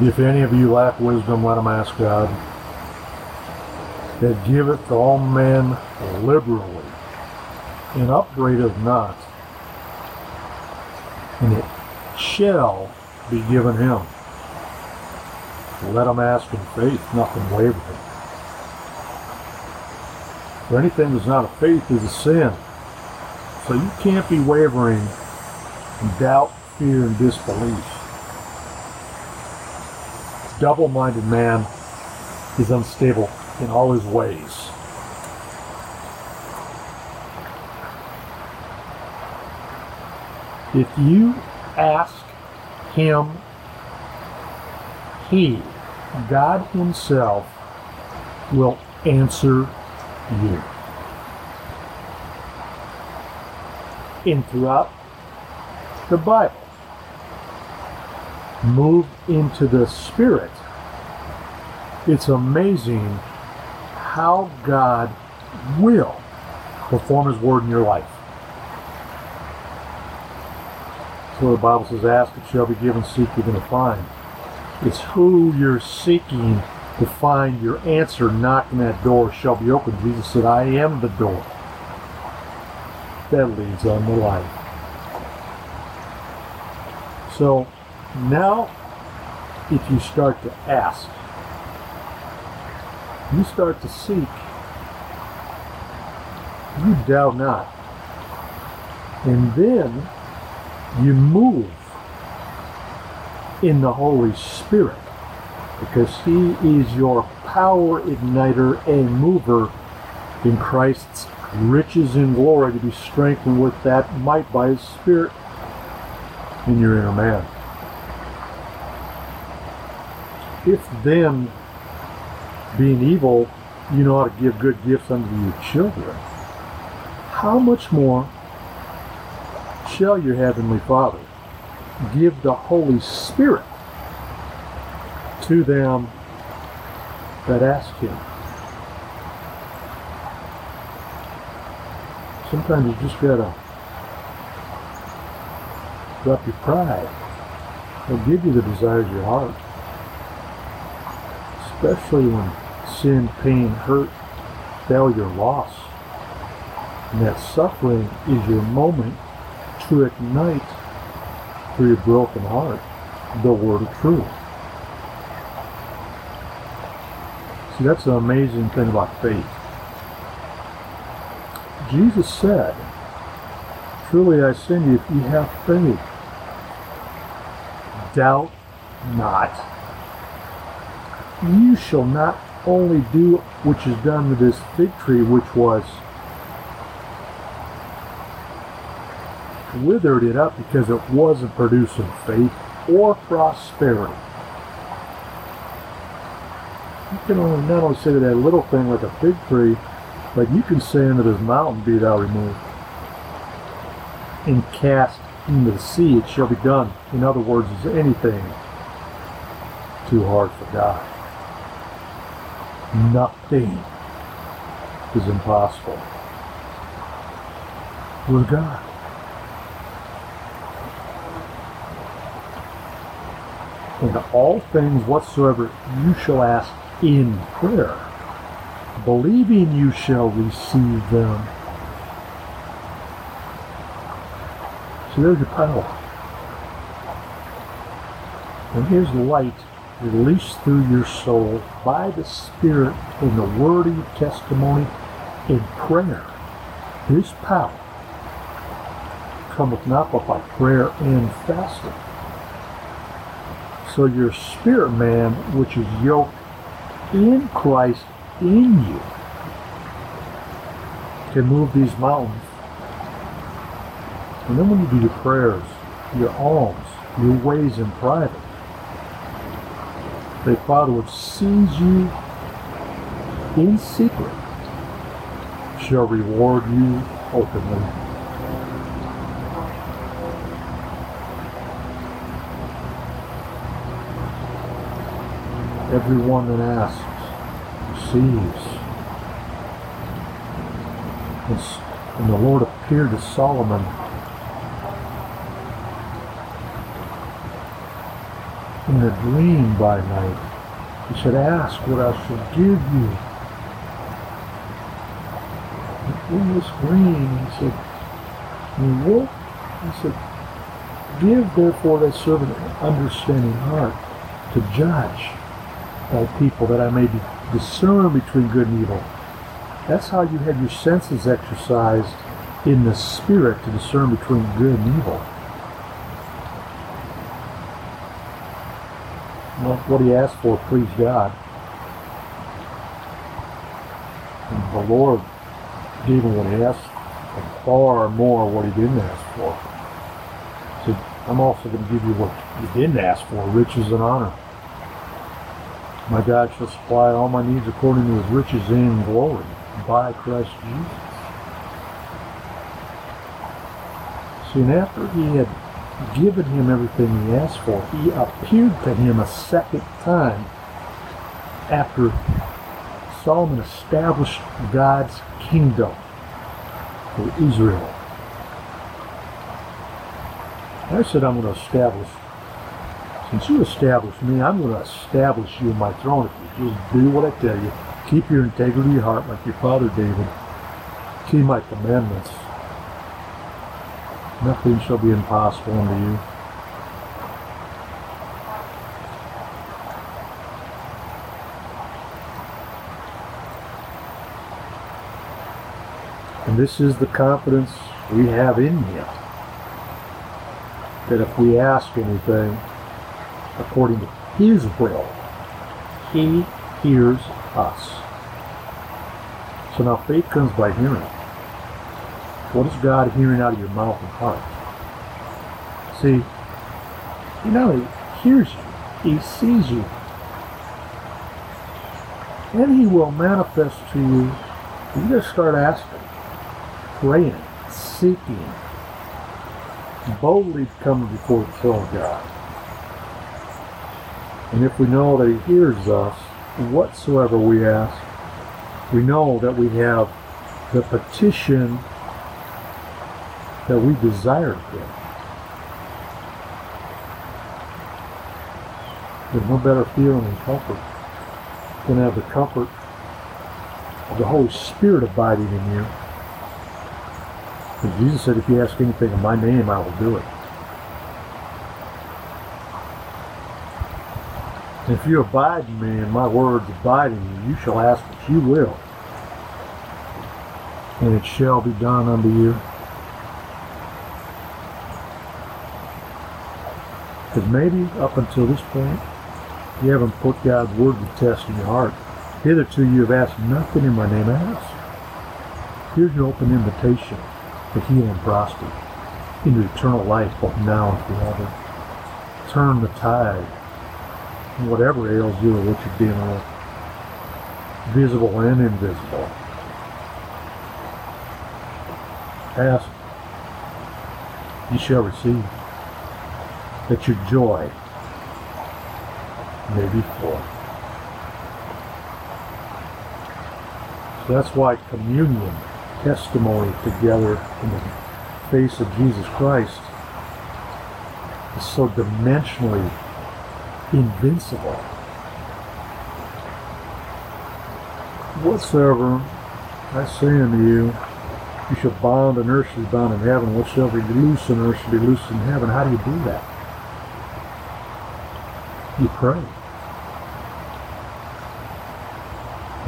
If any of you lack wisdom, let him ask God, that giveth to all men liberally, and upbraideth not, and it shall be given him. Let him ask in faith, nothing wavering. For anything that's not of faith is a sin. So you can't be wavering in doubt, fear, and disbelief. Double-minded man is unstable in all his ways. If you ask him, he, God himself, will answer you. And throughout the Bible, move into the Spirit. It's amazing how God will perform His Word in your life. So the Bible says, ask, it shall be given, seek, you're going to find. It's who you're seeking to find your answer. Knocking, that door shall be opened. Jesus said, I am the door that leads on the life. So now, if you start to ask, you start to seek, you doubt not. And then you move in the Holy Spirit, because He is your power igniter and mover in Christ's riches in glory, to be strengthened with that might by His Spirit in your inner man. If then, being evil, you know how to give good gifts unto your children, how much more shall your Heavenly Father give the Holy Spirit to them that ask Him? Sometimes you just gotta drop your pride. He'll give you the desires of your heart. Especially when sin, pain, hurt, failure, loss, and that suffering is your moment to ignite through your broken heart the word of truth. See, that's the amazing thing about faith. Jesus said, truly I say to you, if you have faith, doubt not. You shall not only do which is done with this fig tree, which was withered it up because it wasn't producing faith or prosperity. You can only not only say to that little thing like a fig tree, but you can say unto this mountain, be thou removed, and cast into the sea, it shall be done. In other words, is anything too hard for God? Nothing is impossible with God. And all things whatsoever you shall ask in prayer, believing you shall receive them. So there's your power. And here's light released through your soul by the Spirit in the word of your testimony in prayer. His power cometh not but by prayer and fasting. So your spirit man, which is yoked in Christ in you, can move these mountains. And then when you do your prayers, your alms, your ways in private, the Father which sees you in secret shall reward you openly. Everyone that asks receives. And the Lord appeared to Solomon in the dream by night. He said, ask what I shall give you. In this dream, he said, you what? He said, give therefore thy servant an understanding heart to judge thy people, that I may discern between good and evil. That's how you have your senses exercised in the spirit to discern between good and evil. Well, what he asked for pleased God. And the Lord gave him what he asked for, far more what he didn't ask for. He said, I'm also going to give you what you didn't ask for, riches and honor. My God shall supply all my needs according to his riches in glory by Christ Jesus. See, and after he had given him everything he asked for, he appeared to him a second time after Solomon established God's kingdom for Israel. I said, I'm going to establish. Since you establish me, I'm going to establish you in my throne. If you just do what I tell you, keep your integrity of your heart like your father David, keep my commandments, nothing shall be impossible unto you. And this is the confidence we have in him, that if we ask anything according to his will, he hears us. So now faith comes by hearing. What is God hearing out of your mouth and heart? See, he not only hears you, he sees you. And he will manifest to you. You just start asking, praying, seeking, boldly coming before the throne of God. And if we know that he hears us, whatsoever we ask, we know that we have the petition that we desire of him. There's no better feeling and comfort than to have the comfort of the Holy Spirit abiding in you. And Jesus said, if you ask anything in my name, I will do it. If you abide in me and my words abide in you, you shall ask what you will, and it shall be done unto you. Because maybe up until this point, you haven't put God's word to test in your heart. Hitherto you have asked nothing in my name, ask. Here's your open invitation to heal and prosper into eternal life, both now and forever. Turn the tide. Whatever ails you or what you're dealing with, visible and invisible. Ask, you shall receive, that your joy may be full. So that's why communion, testimony together in the face of Jesus Christ, is so dimensionally invincible. Whatsoever I say unto you, you shall bind on earth shall be bound in heaven, whatsoever you loose on earth shall be loosed in heaven. How do you do that? You pray.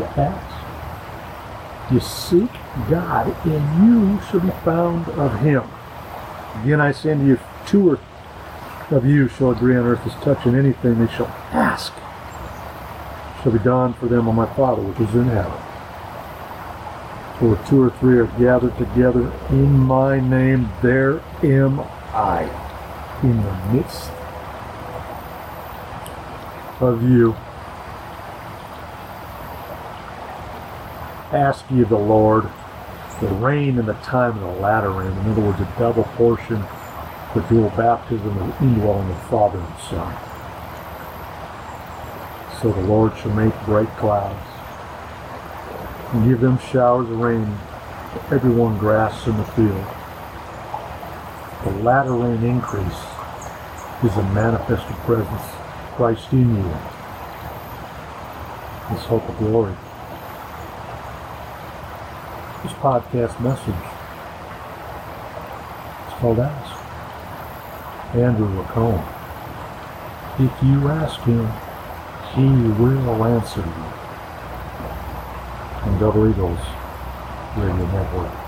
You ask. You seek God, and you shall be found of him. Again I say unto you, two or of you shall agree on earth as touching anything they shall ask, shall be done for them of my Father which is in heaven. For where two or three are gathered together in my name, there am I in the midst of you. Ask ye of the Lord the rain and the time of the latter rain. In other words, a double portion, the dual baptism and the indwelling of Father and Son. So the Lord shall make bright clouds and give them showers of rain to everyone grass in the field. The latter rain increase is a manifested presence Christ in you, this hope of glory. This podcast message is called Ask. Andrew LaCombe. If you ask him, he will answer you. And Double Eagles Radio Network.